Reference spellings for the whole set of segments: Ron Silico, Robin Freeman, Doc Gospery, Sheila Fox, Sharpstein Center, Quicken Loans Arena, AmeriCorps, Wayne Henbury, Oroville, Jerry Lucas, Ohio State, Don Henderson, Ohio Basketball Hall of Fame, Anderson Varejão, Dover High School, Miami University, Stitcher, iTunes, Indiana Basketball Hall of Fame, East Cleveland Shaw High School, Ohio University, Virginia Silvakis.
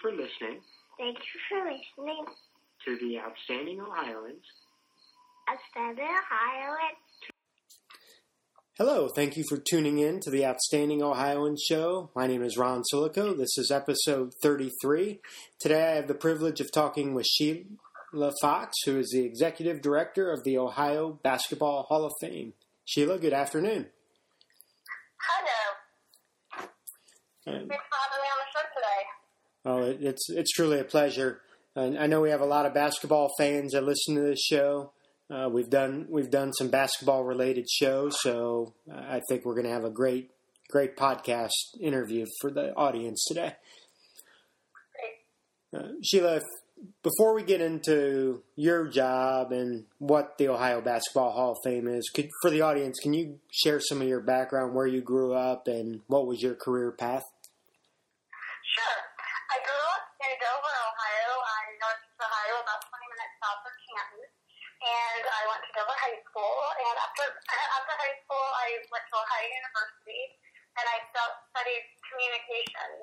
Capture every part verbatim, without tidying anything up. for listening. Thank you for listening. To the Outstanding Ohioans. Outstanding Ohioans. Hello, thank you for tuning in to the Outstanding Ohioans show. My name is Ron Silico. This is episode thirty-three. Today I have the privilege of talking with Sheila Fox, who is the Executive Director of the Ohio Basketball Hall of Fame. Sheila, good afternoon. Hello. Good having me on the show today. Oh, it's, it's truly a pleasure. And I know we have a lot of basketball fans that listen to this show. Uh, we've done we've done some basketball-related shows, so uh, I think we're going to have a great great podcast interview for the audience today. Uh, Sheila, if, before we get into your job and what the Ohio Basketball Hall of Fame is, could, for the audience, can you share some of your background, where you grew up, and what was your career path? Sure. I grew up in Dover, Ohio, on North Ohio, about twenty minutes south of Canton. And I went to Dover High School, and after after high school, I went to Ohio University, and I studied communications,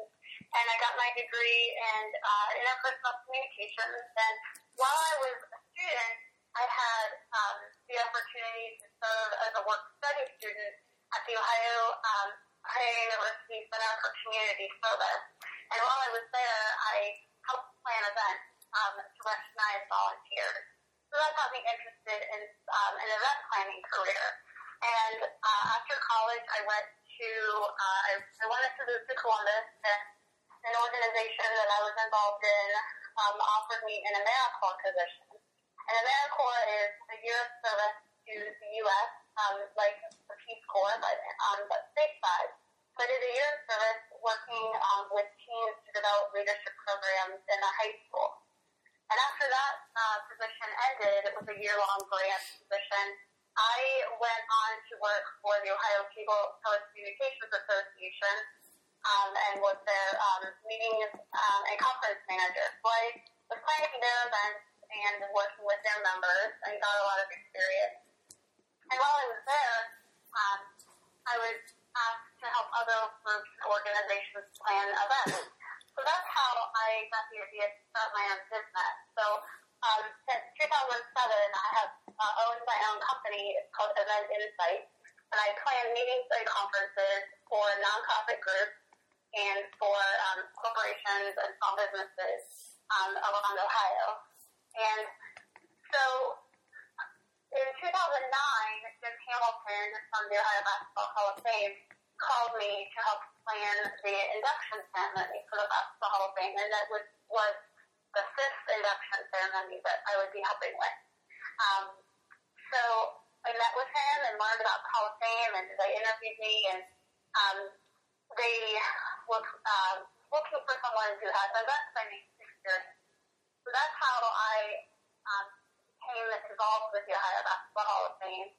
and I got my degree in uh, interpersonal communications. And while I was a student, I had um, the opportunity to serve as a work-study student at the Ohio um, Ohio University Center for Community Service. And while I was there, I helped plan events um, to recognize volunteers. So that got me interested in um, an event planning career. And uh, after college, I went to, uh, I, I wanted to move to Columbus, and an organization that I was involved in um, offered me an AmeriCorps position. And AmeriCorps is a year of service to the U S, um, like the Peace Corps, but, um, but stateside. But it's a year of service working um, with teams to develop leadership programs in a high school. And after that uh, position ended, it was a year-long grant position, I went on to work for the Ohio Telecommunications Association um, and was their um, meetings um, and conference manager. So I was planning their events and working with their members and got a lot of experience. And while I was there, um, I was asked to help other groups and organizations plan events. So that's how I got the idea to start my own business. So um, since two thousand seven, I have uh, owned my own company. It's called EventInsight, and I plan meetings and conferences for nonprofit groups and for um, corporations and small businesses um, around Ohio. And so in two thousand nine, Jim Hamilton from the Ohio Basketball Hall of Fame called me to help plan the induction ceremony for the Basketball Hall of Fame, and that was, was the fifth induction ceremony that I would be helping with. Um, so I met with him and learned about the Hall of Fame, and they interviewed me, and um, they were um, looking for someone who has event planning experience. So that's how I um, became involved with the Ohio Basketball Hall of Fame,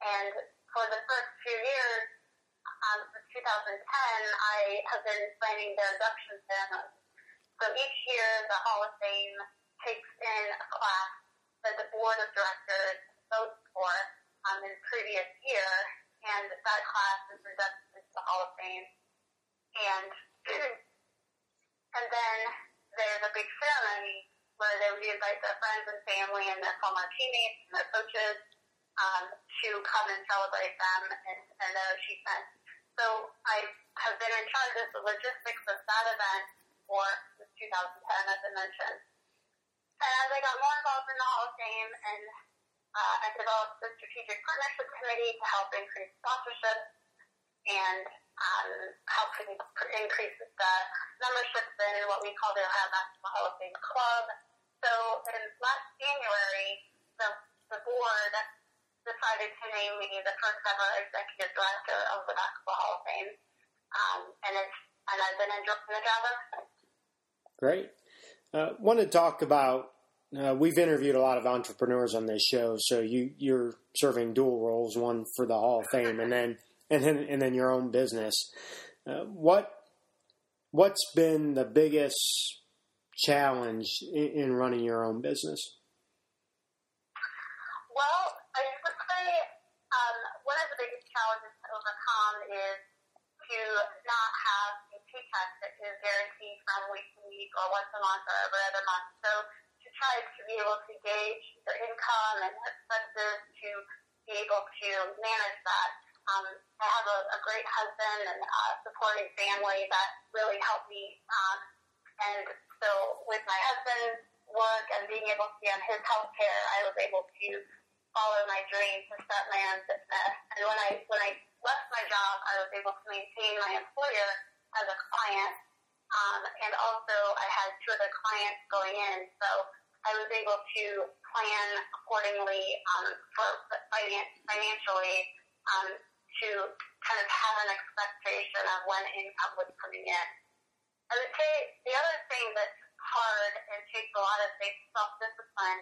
and for the first few years, Um, since twenty ten, I have been planning their induction ceremony. So each year, the Hall of Fame takes in a class that the board of directors votes for um, in the previous year, and that class is inducted into the Hall of Fame. And and then there's a big ceremony where they would invite their friends and family and their former teammates and their coaches um, to come and celebrate them and, and their achievements. So I have been in charge of the logistics of that event for since twenty ten, as I mentioned. And as I got more involved in the Hall of Fame, and uh, I developed the Strategic Partnership Committee to help increase sponsorship and um, help increase the membership in what we call the Ohio Basketball Hall of Fame Club. So in last January, the, the board decided to name me the first ever executive director of the Basketball Hall of Fame, um, and it's and I've been enjoying the job ever since. Great. Uh, want to talk about? Uh, we've interviewed a lot of entrepreneurs on this show, so you you're serving dual roles: one for the Hall of Fame, and then and then and then your own business. Uh, what what's been the biggest challenge in, in running your own business? Well, one of the biggest challenges to overcome is to not have a paycheck that is guaranteed from week to week or once a month or every other month. So she tried to be able to gauge their income and expenses to be able to manage that. Um, I have a, a great husband and a supporting family that really helped me. Um, and so with my husband's work and being able to be on his health care, I was able to follow my dream to start my own business. And when I when I left my job, I was able to maintain my employer as a client, um, and also I had two other clients going in, so I was able to plan accordingly um, for finance, financially um, to kind of have an expectation of when income was coming in. I would say the other thing that's hard and takes a lot of self-discipline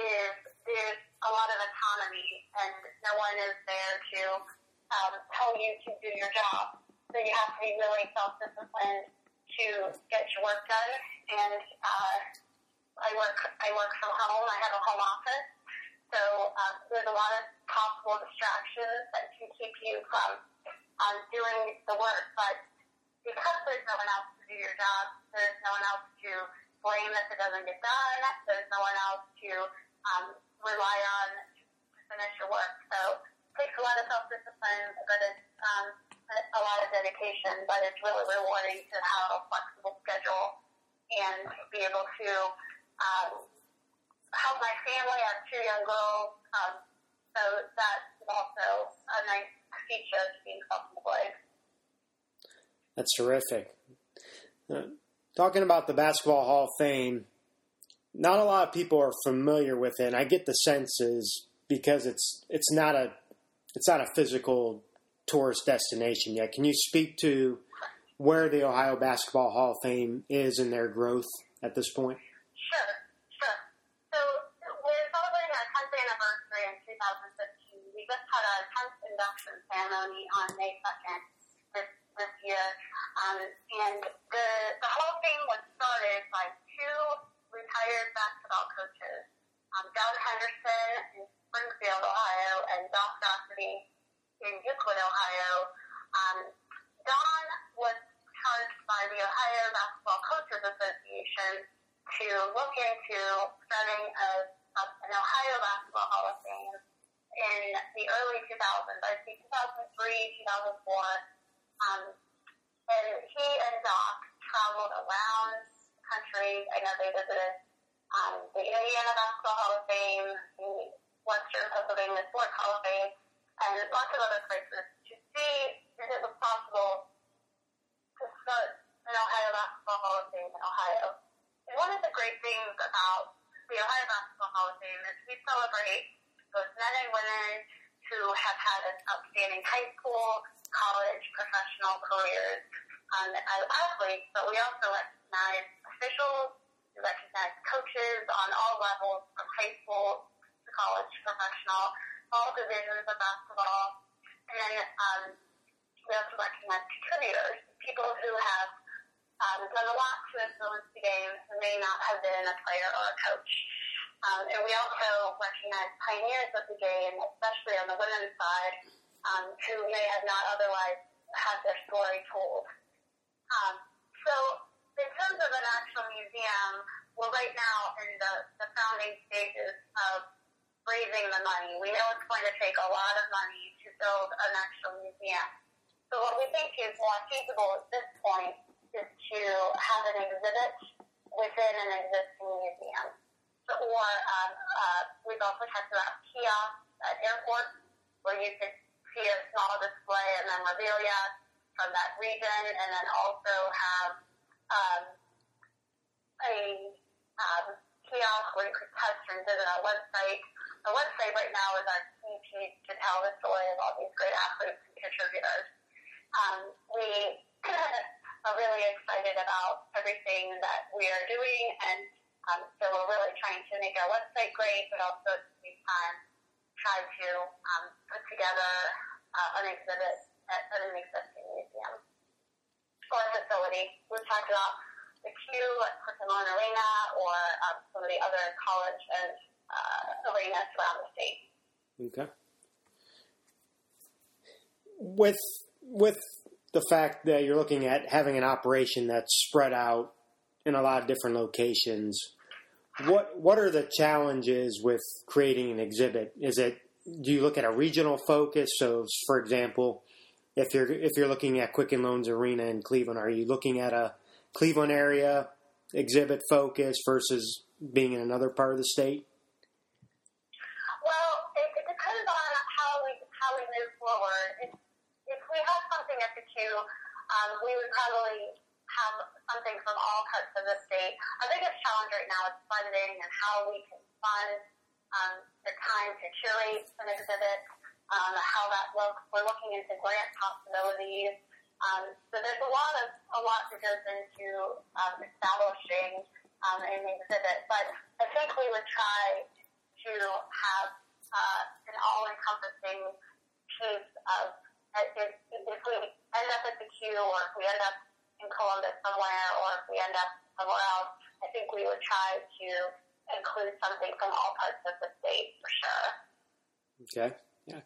is there's a lot of autonomy, and no one is there to um, tell you to do your job. So you have to be really self-disciplined to get your work done. And uh, I work I work from home. I have a home office. So um, there's a lot of possible distractions that can keep you from um, doing the work. But because there's no one else to do your job, there's no one else to blame if it doesn't get done. There's no one else to um, rely on to finish your work. So it takes a lot of self-discipline, but it's um, a lot of dedication, but it's really rewarding to have a flexible schedule and be able to um, help my family. I have two young girls, um, so that's also a nice feature of being self-employed. That's terrific. Uh, talking about the Basketball Hall of Fame, not a lot of people are familiar with it. And I get the sense is because it's it's not a it's not a physical tourist destination yet. Can you speak to where the Ohio Basketball Hall of Fame is in their growth at this point? Sure, sure. So we're celebrating our tenth anniversary in two thousand fifteen. We just had our tenth induction ceremony on May second this, this year. Um, and the, the Hall of Fame was started by two retired basketball coaches, um, Don Henderson in Springfield, Ohio, and Doc Gospery in Euclid, Ohio. Um, Don was charged by the Ohio Basketball Coaches Association to look into starting a, a, an Ohio Basketball Hall of Fame in the early two thousands, I think two thousand three, two thousand four. Um, and he and Doc traveled around the country. I know they visited um, the Indiana Basketball Hall of Fame, the Western Pennsylvania Sports Hall of Fame, and lots of other places to see if it was possible to start an Ohio Basketball Hall of Fame in Ohio. And one of the great things about the Ohio Basketball Hall of Fame is we celebrate both men and women who have had an outstanding high school, college, professional careers um, as athletes, but we also recognize officials, we recognize coaches on all levels from high school to college, professional, all divisions of basketball, and then um, we also recognize contributors, people who have um, done a lot to influence the game who may not have been a player or a coach. Um, and we also recognize pioneers of the game, especially on the women's side, um, who may have not otherwise had their story told. Um, so in terms of an actual museum, we're right now in the, the founding stages of raising the money. We know it's going to take a lot of money to build an actual museum. So what we think is more feasible at this point is to have an exhibit within an existing museum. So, or um, uh, we've also tested out kiosks at airports where you could see a small display and then memorabilia from that region, and then also have um, a um, kiosk where you could test and visit our website. Our website right now is our key piece to tell the story of all these great athletes and contributors. Um, we are really excited about everything that we are doing, and um, so we're really trying to make our website great, but also at the same time try to um, put together uh, an exhibit at an existing museum or facility. We've talked about the Q at Quicken Loans Arena or um, some of the other college and Uh, arenas around the state. Okay. With with the fact that you're looking at having an operation that's spread out in a lot of different locations. What what are the challenges with creating an exhibit? Is it do you look at a regional focus? So, for example, if you're if you're looking at Quicken Loans Arena in Cleveland, are you looking at a Cleveland area exhibit focus versus being in another part of the state? Well, it, it depends on how we how we move forward. If, if we have something at the two, um, we would probably have something from all parts of the state. Our biggest challenge right now is funding and how we can fund um, the time to curate an exhibit, um, how that looks. We're looking into grant possibilities. Um, so there's a lot of a lot that goes into um, establishing um, an exhibit. But I think we would try to have uh, an all-encompassing piece of if, if we end up at the queue or if we end up in Columbus somewhere or if we end up somewhere else, I think we would try to include something from all parts of the state for sure. Okay. Yeah.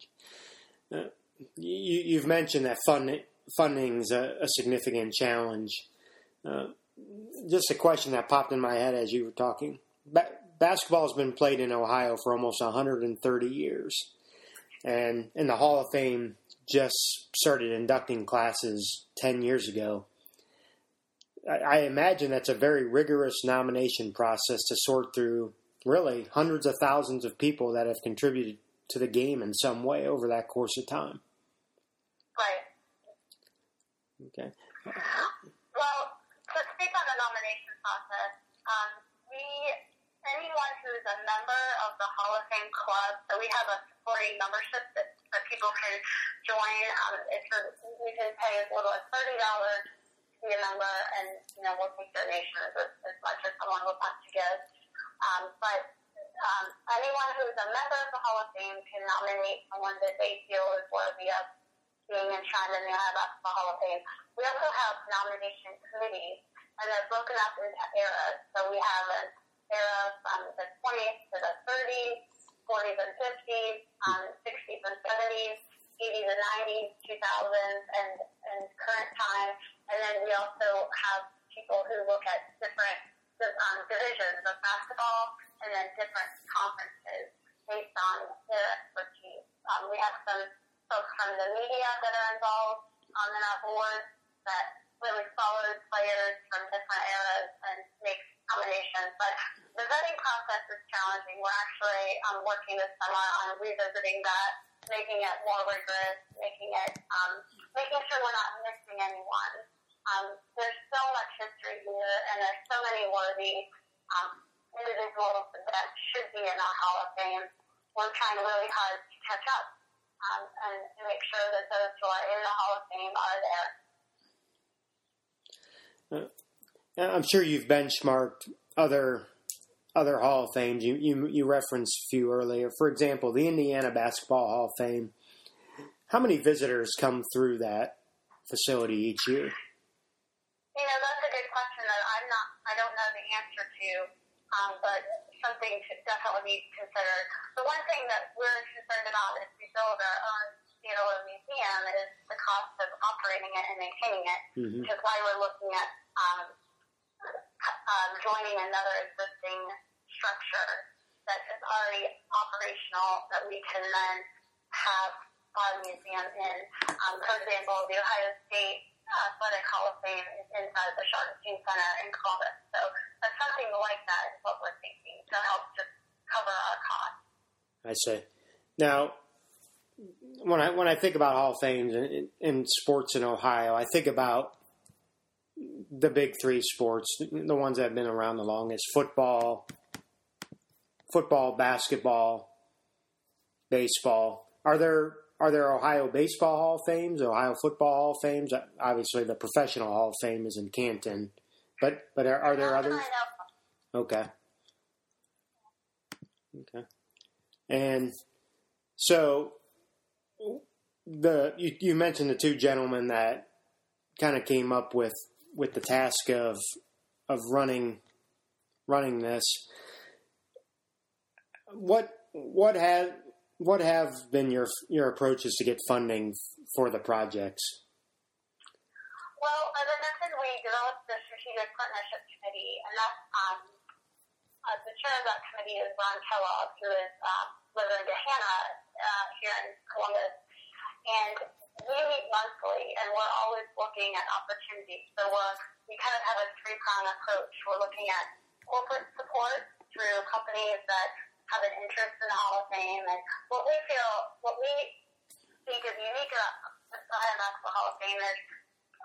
Uh, you, you've mentioned that funding funding's a, a significant challenge. Uh, just a question that popped in my head as you were talking. Ba- basketball has been played in Ohio for almost one hundred thirty years. And, and the Hall of Fame just started inducting classes ten years ago. I imagine that's a very rigorous nomination process to sort through really hundreds of thousands of people that have contributed to the game in some way over that course of time. Right. Okay. Well, to speak on the nomination process, um, we, anyone who is a member of the Hall of Fame Club, so we have a supporting membership that, that people can join. Um, it's a, you can pay as little as thirty dollars. Be a member, and you know we'll take donations as, as much as someone will want to give. Um, but um, anyone who is a member of the Hall of Fame can nominate someone that they feel is worthy of being enshrined in the Ohio Basketball Hall of Fame. We also have nomination committees, and they're broken up into eras. So we have an era from the twenties to the thirties, forties and fifties, um, sixties and seventies, eighties and nineties, two thousands, and and current time. And then we also have people who look at different um, divisions of basketball and then different conferences based on their expertise. Um, we have some folks from the media that are involved on the board that really follows players from different eras and makes nominations. But the vetting process is challenging. We're actually um, working this summer on revisiting that, making it more rigorous, making it um, making sure we're not missing anyone. Um, there's so much history here, and there's so many worthy um, individuals that should be in our Hall of Fame. We're trying really hard to catch up um, and to make sure that those who are in the Hall of Fame are there. Uh, I'm sure you've benchmarked other other Hall of Fames. You, you you referenced a few earlier. For example, the Indiana Basketball Hall of Fame. How many visitors come through that facility each year? You know, that's a good question that I'm not, I don't know the answer to, um, but something to definitely be considered. The one thing that we're concerned about is we build our own theater or museum is the cost of operating it and maintaining it, mm-hmm. which is why we're looking at um, um, joining another existing structure that is already operational that we can then have our museum in. Um, for example, the Ohio State Athletic Hall of Fame is inside the Sharpstein Center in Columbus. So that's something like that is what we're thinking to help just cover our costs. I see. Now, when I when I think about Hall of Fames in, in sports in Ohio, I think about the big three sports, the ones that have been around the longest: football, football, basketball, baseball. Are there Are there Ohio Baseball Hall of Fames, Ohio Football Hall of Fames? Obviously, the Professional Hall of Fame is in Canton, but but are, are there others? Okay. Okay. And so the you, you mentioned the two gentlemen that kind of came up with, with the task of of running running this. What what have What have been your your approaches to get funding for the projects? Well, as I mentioned, we developed the Strategic Partnership Committee, and that's, um, uh, the chair of that committee is Ron Kellogg, who is, um, living in Hannah, uh, here in Columbus. And we meet monthly, and we're always looking at opportunities. So we're, we kind of have a three-pronged approach. We're looking at corporate support through companies that have an interest in the Hall of Fame, and what we feel, what we think is unique about the Ohio Basketball Hall of Fame is,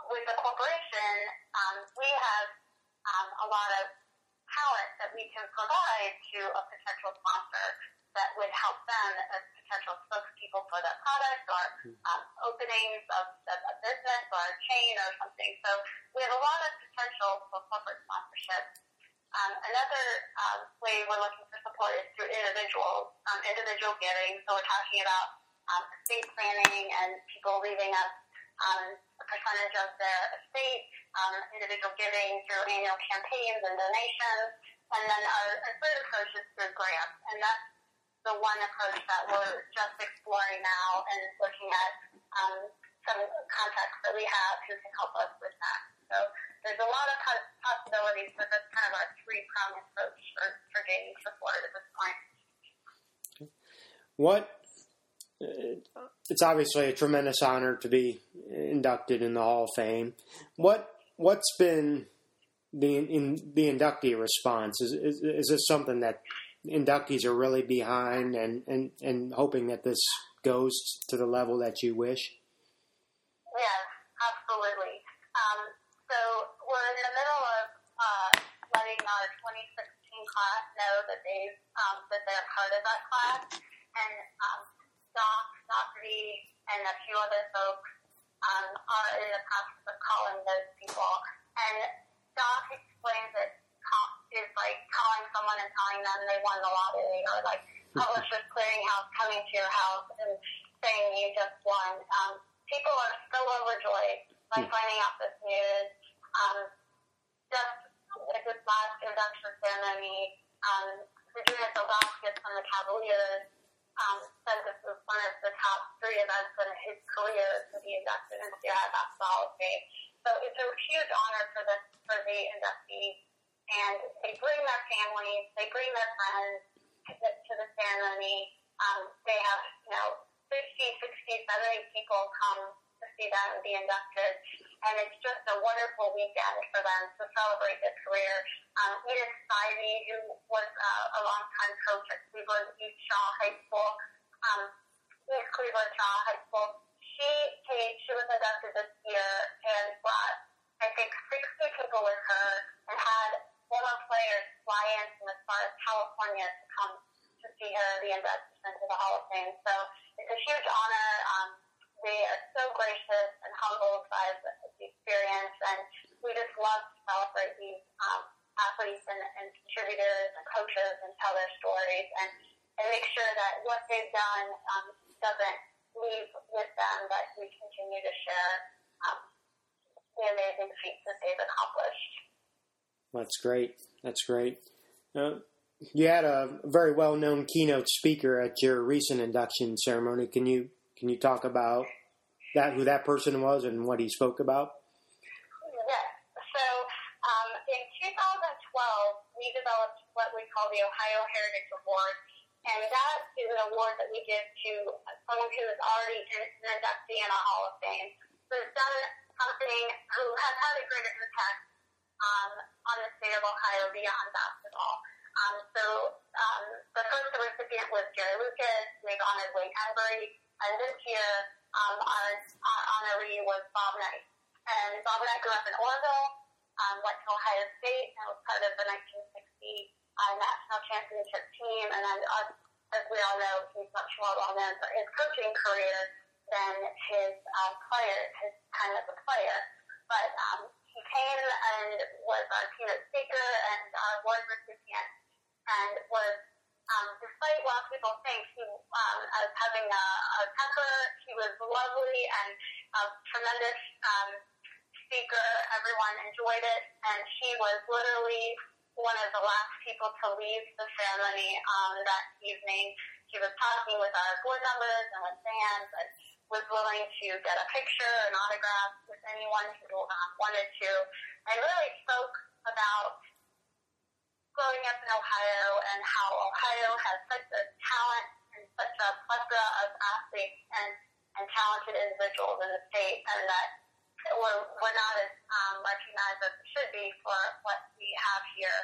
with the corporation, um, we have um, a lot of talent that we can provide to a potential sponsor that would help them as potential spokespeople for their product or um, openings of, of a business or a chain or something. So we have a lot of potential for corporate sponsorship. Um, another um, way we're looking for support is through individuals, um, individual giving. So we're talking about um, estate planning and people leaving us um, a percentage of their estate, um, individual giving through annual campaigns and donations. And then our, our third approach is through grants, and that's the one approach that we're just exploring now and looking at um, some contacts that we have who can help us with that. So there's a lot of possibilities, but that's kind of our three-pronged approach for, for gaining support at this point. Okay. What? It's obviously a tremendous honor to be inducted in the Hall of Fame. What what's been the in the inductee response? Is is, is this something that inductees are really behind and, and, and hoping that this goes to the level that you wish? Yes, absolutely. Um, so we're in the middle of uh, letting our twenty sixteen class know that they've um, that they're part of that class, and um, Doc Gospery and a few other folks um, are in the process of calling those people. And Doc explains that is like calling someone and telling them they won the lottery, or like Publishers Clearinghouse coming to your house and saying you just won. Um, people are so overjoyed by finding out this news. Um, just at this last induction ceremony, um, Virginia Silvakis from the Cavaliers um, said this was one of the top three events in his career to be inducted into the Ohio Basketball Hall of Fame. So it's a huge honor for this for the inductee. And they bring their families, they bring their friends to the, to the ceremony. Um, they have, you know, fifty, sixty, seventy people come to see them and be inducted. And it's just a wonderful weekend for them to celebrate their career. Um, Edith Simey, who was uh, a longtime coach at Cleveland East Shaw High School, um, East Cleveland Shaw High School, she came, she was inducted this year and brought, I think, sixty people with her and had former players fly in from as far as California to come to see her be inducted into the Hall of Fame. So it's a huge honor. Um, they are so gracious and humbled by the experience, and we just love to celebrate these um, athletes and, and contributors and coaches and tell their stories and, and make sure that what they've done um, doesn't leave with them, but we continue to share um, the amazing feats that they've accomplished. That's great. That's great. Uh, you had a very well-known keynote speaker at your recent induction ceremony. Can you can you talk about that? Who that person was and what he spoke about? Yes. So um, in twenty twelve, we developed what we call the Ohio Heritage Award, and that is an award that we give to someone who is already an inductee in a Hall of Fame, who's done something, who has had a greater impact Um, on the state of Ohio beyond basketball. Um, so um, the first recipient was Jerry Lucas. We've honored Wayne Henbury, and this year um, our, our honoree was Bob Knight. And Bob Knight grew up in Oroville, um, went to Ohio State, and was part of the nineteen sixty uh, National Championship team. And then, as we all know, he's much more well known for his coaching career than his uh, player, his time as a player. But um, he came and was our keynote speaker and our award recipient, and was, um, despite what people think, he um, as having a, a temper, he was lovely and a tremendous um, speaker. Everyone enjoyed it, and he was literally one of the last people to leave the ceremony um, that evening. He was talking with our board members and with fans, and was willing to get a picture, an autograph with anyone who um, wanted to, and really spoke about growing up in Ohio and how Ohio has such a talent and such a plethora of athletes and, and talented individuals in the state, and that we're, we're not as um, recognized as it should be for what we have here,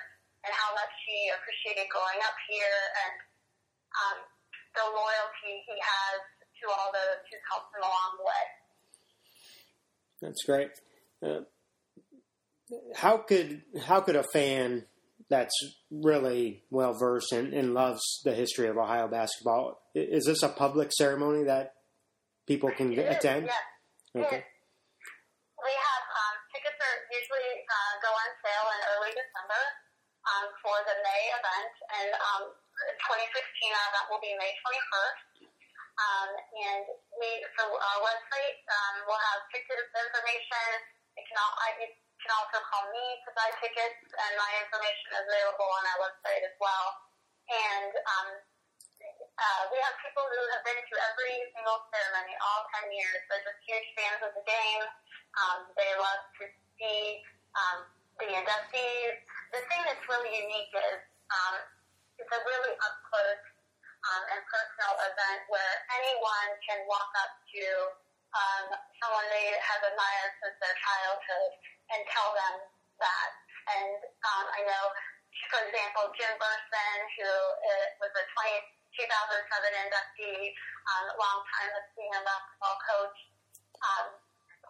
and how much he appreciated growing up here and um, the loyalty he has to all those who helped him along the way. That's great. Uh, how could how could a fan that's really well versed and, and loves the history of Ohio basketball, is this a public ceremony that people can it attend? Is, yes. Okay. We have um, tickets are usually uh, go on sale in early December um, for the May event, and um, twenty sixteen our event will be May twenty-first. Um, and we, so our website, um, will have tickets information. It can, all, it can also call me to buy tickets, and my information is available on our website as well. And, um, uh, we have people who have been to every single ceremony, all ten years. They're just huge fans of the game. Um, they love to see, um, the inductees. The thing that's really unique is, um, it's a really up-close Um, and personal event where anyone can walk up to um, someone they have admired since their childhood and tell them that. And um, I know, for example, Jim Bursman, who uh, was a twenty, two thousand seven inductee, um, long-time senior basketball coach, um,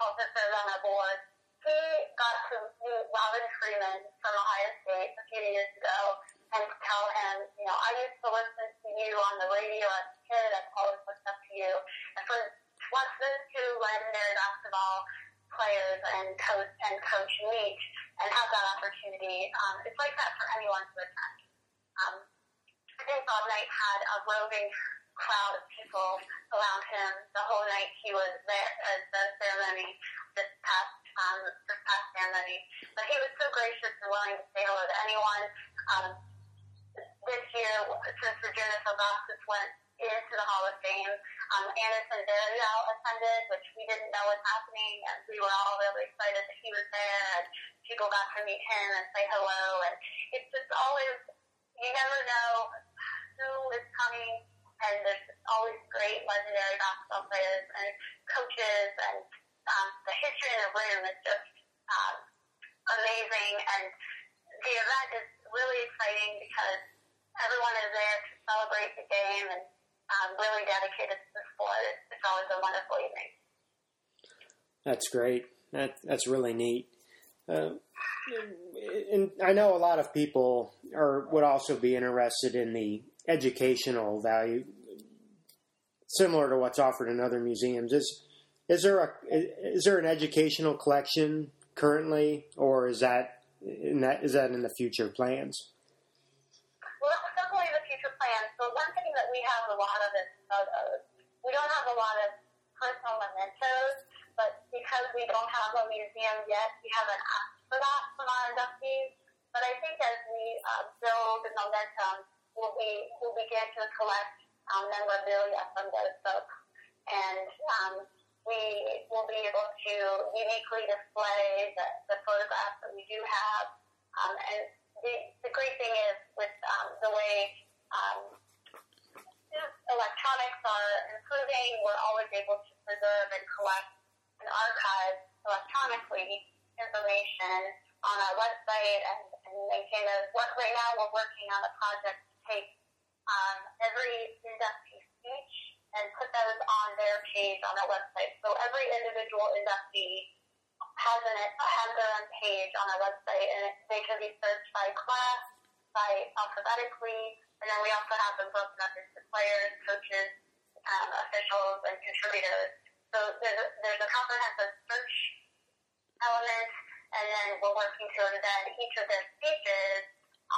also served on our board. He got to meet Robin Freeman from Ohio State a few years ago and tell him, you know, I used to listen to you on the radio as a kid. I've always looked up to you. And for once those two legendary basketball players and coach and coach meet and have that opportunity, um, it's like that for anyone to attend. Um, I think Bob Knight had a roving crowd of people around him the whole night he was there at the ceremony this past um, this past ceremony. But he was so gracious and willing to say hello to anyone. Um, this year, since Virginia Silvakis went into the Hall of Fame, um, Anderson Varejão attended, which we didn't know was happening, and we were all really excited that he was there, and people got to meet him and say hello, and it's just always, you never know who is coming, and there's always great legendary basketball players and coaches, and um, the history in the room is just um, amazing, and the event is really exciting because everyone is there to celebrate the game and um, really dedicated to the sport. It's always a wonderful evening. That's great. That, that's really neat. Uh, and I know a lot of people are would also be interested in the educational value, similar to what's offered in other museums. Is is there a is there an educational collection currently, or is that? And that, is that in the future plans? Well, that's definitely the future plans. So one thing that we have a lot of is photos. We don't have a lot of personal mementos, but because we don't have a museum yet, we haven't asked for that from our inductees. But I think as we uh, build the momentum, we'll, be, we'll begin to collect um, memorabilia from those folks. And um, we will be able to uniquely display the, the photographs that we do have. Um, and the, the great thing is with um, the way um, electronics are improving, we're always able to preserve and collect and archive electronically information on our website and, and maintain those. Right now we're working on a project to take um, every inductee speech and put those on their page on our website. So every individual inductee has, an, has their own page on our website, and they can be searched by class, by alphabetically, and then we also have them broken up into players, coaches, um, officials, and contributors. So there's a, there's a comprehensive search element, and then we're working to embed each of their speeches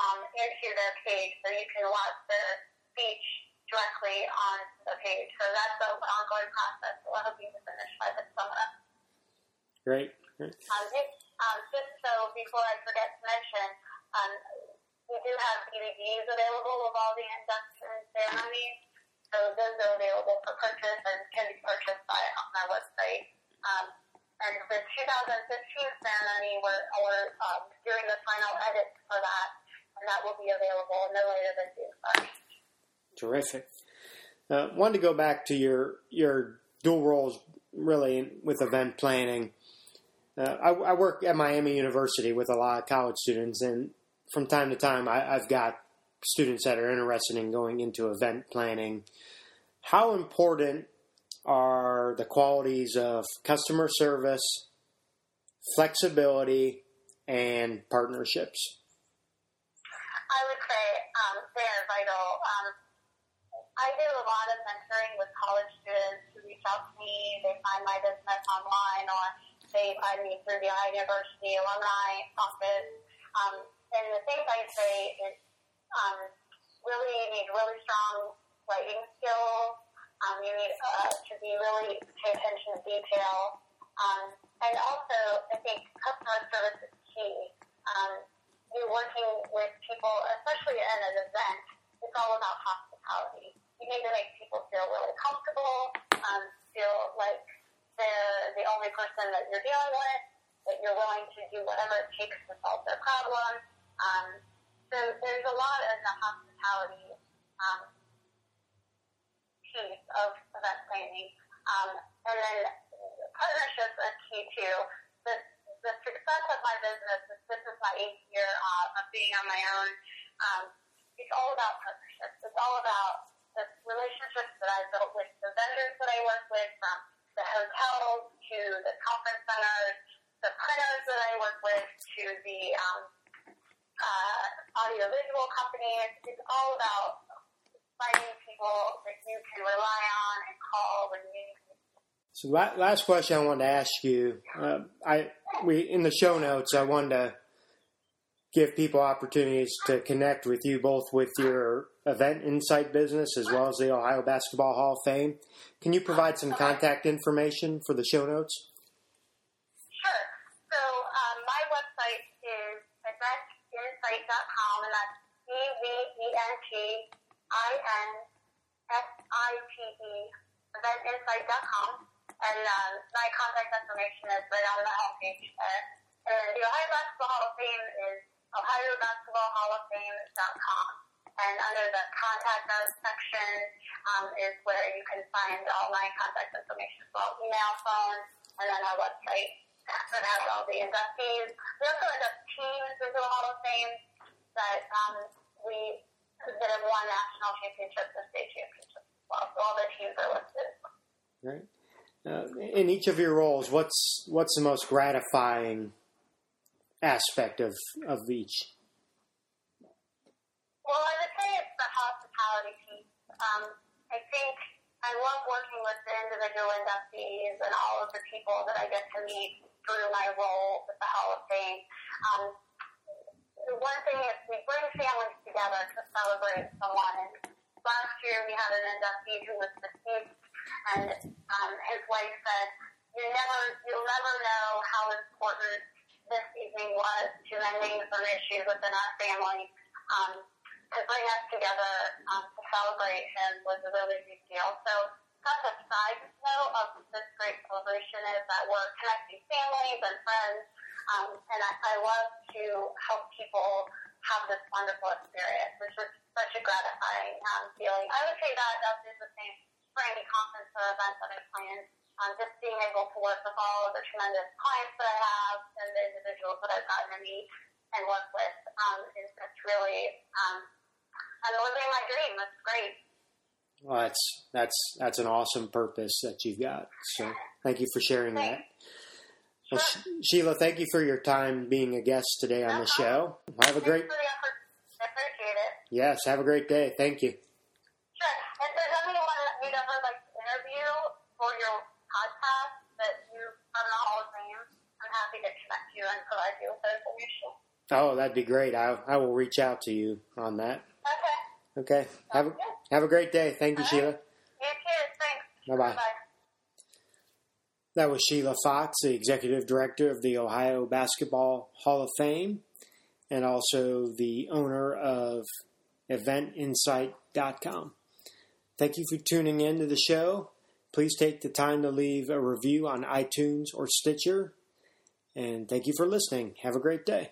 um, into their page, so you can watch their speech directly on the page. So that's an ongoing process that we're hoping to finish by this summer. Great. Great. Um, just, um, just so before I forget to mention, um, we do have D V Ds available of all the induction ceremonies. So those are available for purchase and can be purchased by on my website. Um, and with two thousand fifteen ceremony, we're, we're um, doing the final edits for that, and that will be available no later than June first. Terrific. Uh, wanted to go back to your your dual roles, really, with event planning. Uh, I, I work at Miami University with a lot of college students, and from time to time I, I've got students that are interested in going into event planning. How important are the qualities of customer service, flexibility, and partnerships? I would say um, they are vital. Um, I do a lot of mentoring with college students who reach out to me. They find my business online, or they find me through the Ohio University alumni office. Um, and the things I say is um, really you need really strong writing skills. Um, you need uh, to be really pay attention to detail. Um, and also, I think customer service is key. Um, you're working with people, especially at an event, it's all about hospitality. You need to make people feel really comfortable, um, feel like they're the only person that you're dealing with, that you're willing to do whatever it takes to solve their problem. Um, so there's a lot in the hospitality um, piece of event planning. Um, and then partnerships are key too. The, the success of my business, is, this is my eighth year uh, of being on my own, um, it's all about partnerships. It's all about the relationships that I built with the vendors that I work with, from the hotels to the conference centers, the printers that I work with to the um, uh, audiovisual companies. It's all about finding people that you can rely on and call when you need. So last question I wanted to ask you. Uh, I we in the show notes, I wanted to give people opportunities to connect with you, both with your Event Insight business as well as the Ohio Basketball Hall of Fame. Can you provide some contact information for the show notes? Sure. So um, my website is event insight dot com, and that's E V E N T I N S I T E, event insight dot com. And um, my contact information is right on the homepage there. And the Ohio Basketball Hall of Fame is ohio basketball hall of fame dot com. And under the contact us section um, is where you can find all my contact information, so email, phone, and then our website that has all the inductees. We also induct teams into the Hall of Fame that um, we that have won national championships and state championships as well. So all the teams are listed. Right. Uh, in each of your roles, what's what's the most gratifying aspect of, of each? Well, I would say it's the hospitality piece. Um, I think I love working with the individual inductees and all of the people that I get to meet through my role with the Hall of Fame. Um, the one thing is we bring families together to celebrate someone. And last year we had an inductee who was deceased, and um, his wife said, "You never, you'll never know how important this evening was to ending some issues within our family." Um, To bring us together um, to celebrate him was a really big deal. So that's a side note of this great celebration, is that we're connecting families and friends, um, and I, I love to help people have this wonderful experience, which was such a gratifying um, feeling. I would say that that is the same for any conference or event that I plan. Um, just being able to work with all of the tremendous clients that I have and the individuals that I've gotten to meet and work with um, is just really um, I'm living my dream. That's great. Well, that's that's that's an awesome purpose that you've got. So thank you for sharing Thanks. that. Well, sure. Sh- Sheila, thank you for your time being a guest today on no the problem. show. Have a Thanks great. For the effort. I appreciate it. Yes, have a great day. Thank you. Sure. If there's anyone that you'd ever like to interview for your podcast that you are not all named, I'm happy to connect you and provide you with that information. Oh, that'd be great. I I will reach out to you on that. Okay. Have a, have a great day. Thank you, right. Sheila. You too. Thanks. Bye-bye. Bye. That was Sheila Fox, the Executive Director of the Ohio Basketball Hall of Fame and also the owner of event insight dot com. Thank you for tuning in to the show. Please take the time to leave a review on iTunes or Stitcher. And thank you for listening. Have a great day.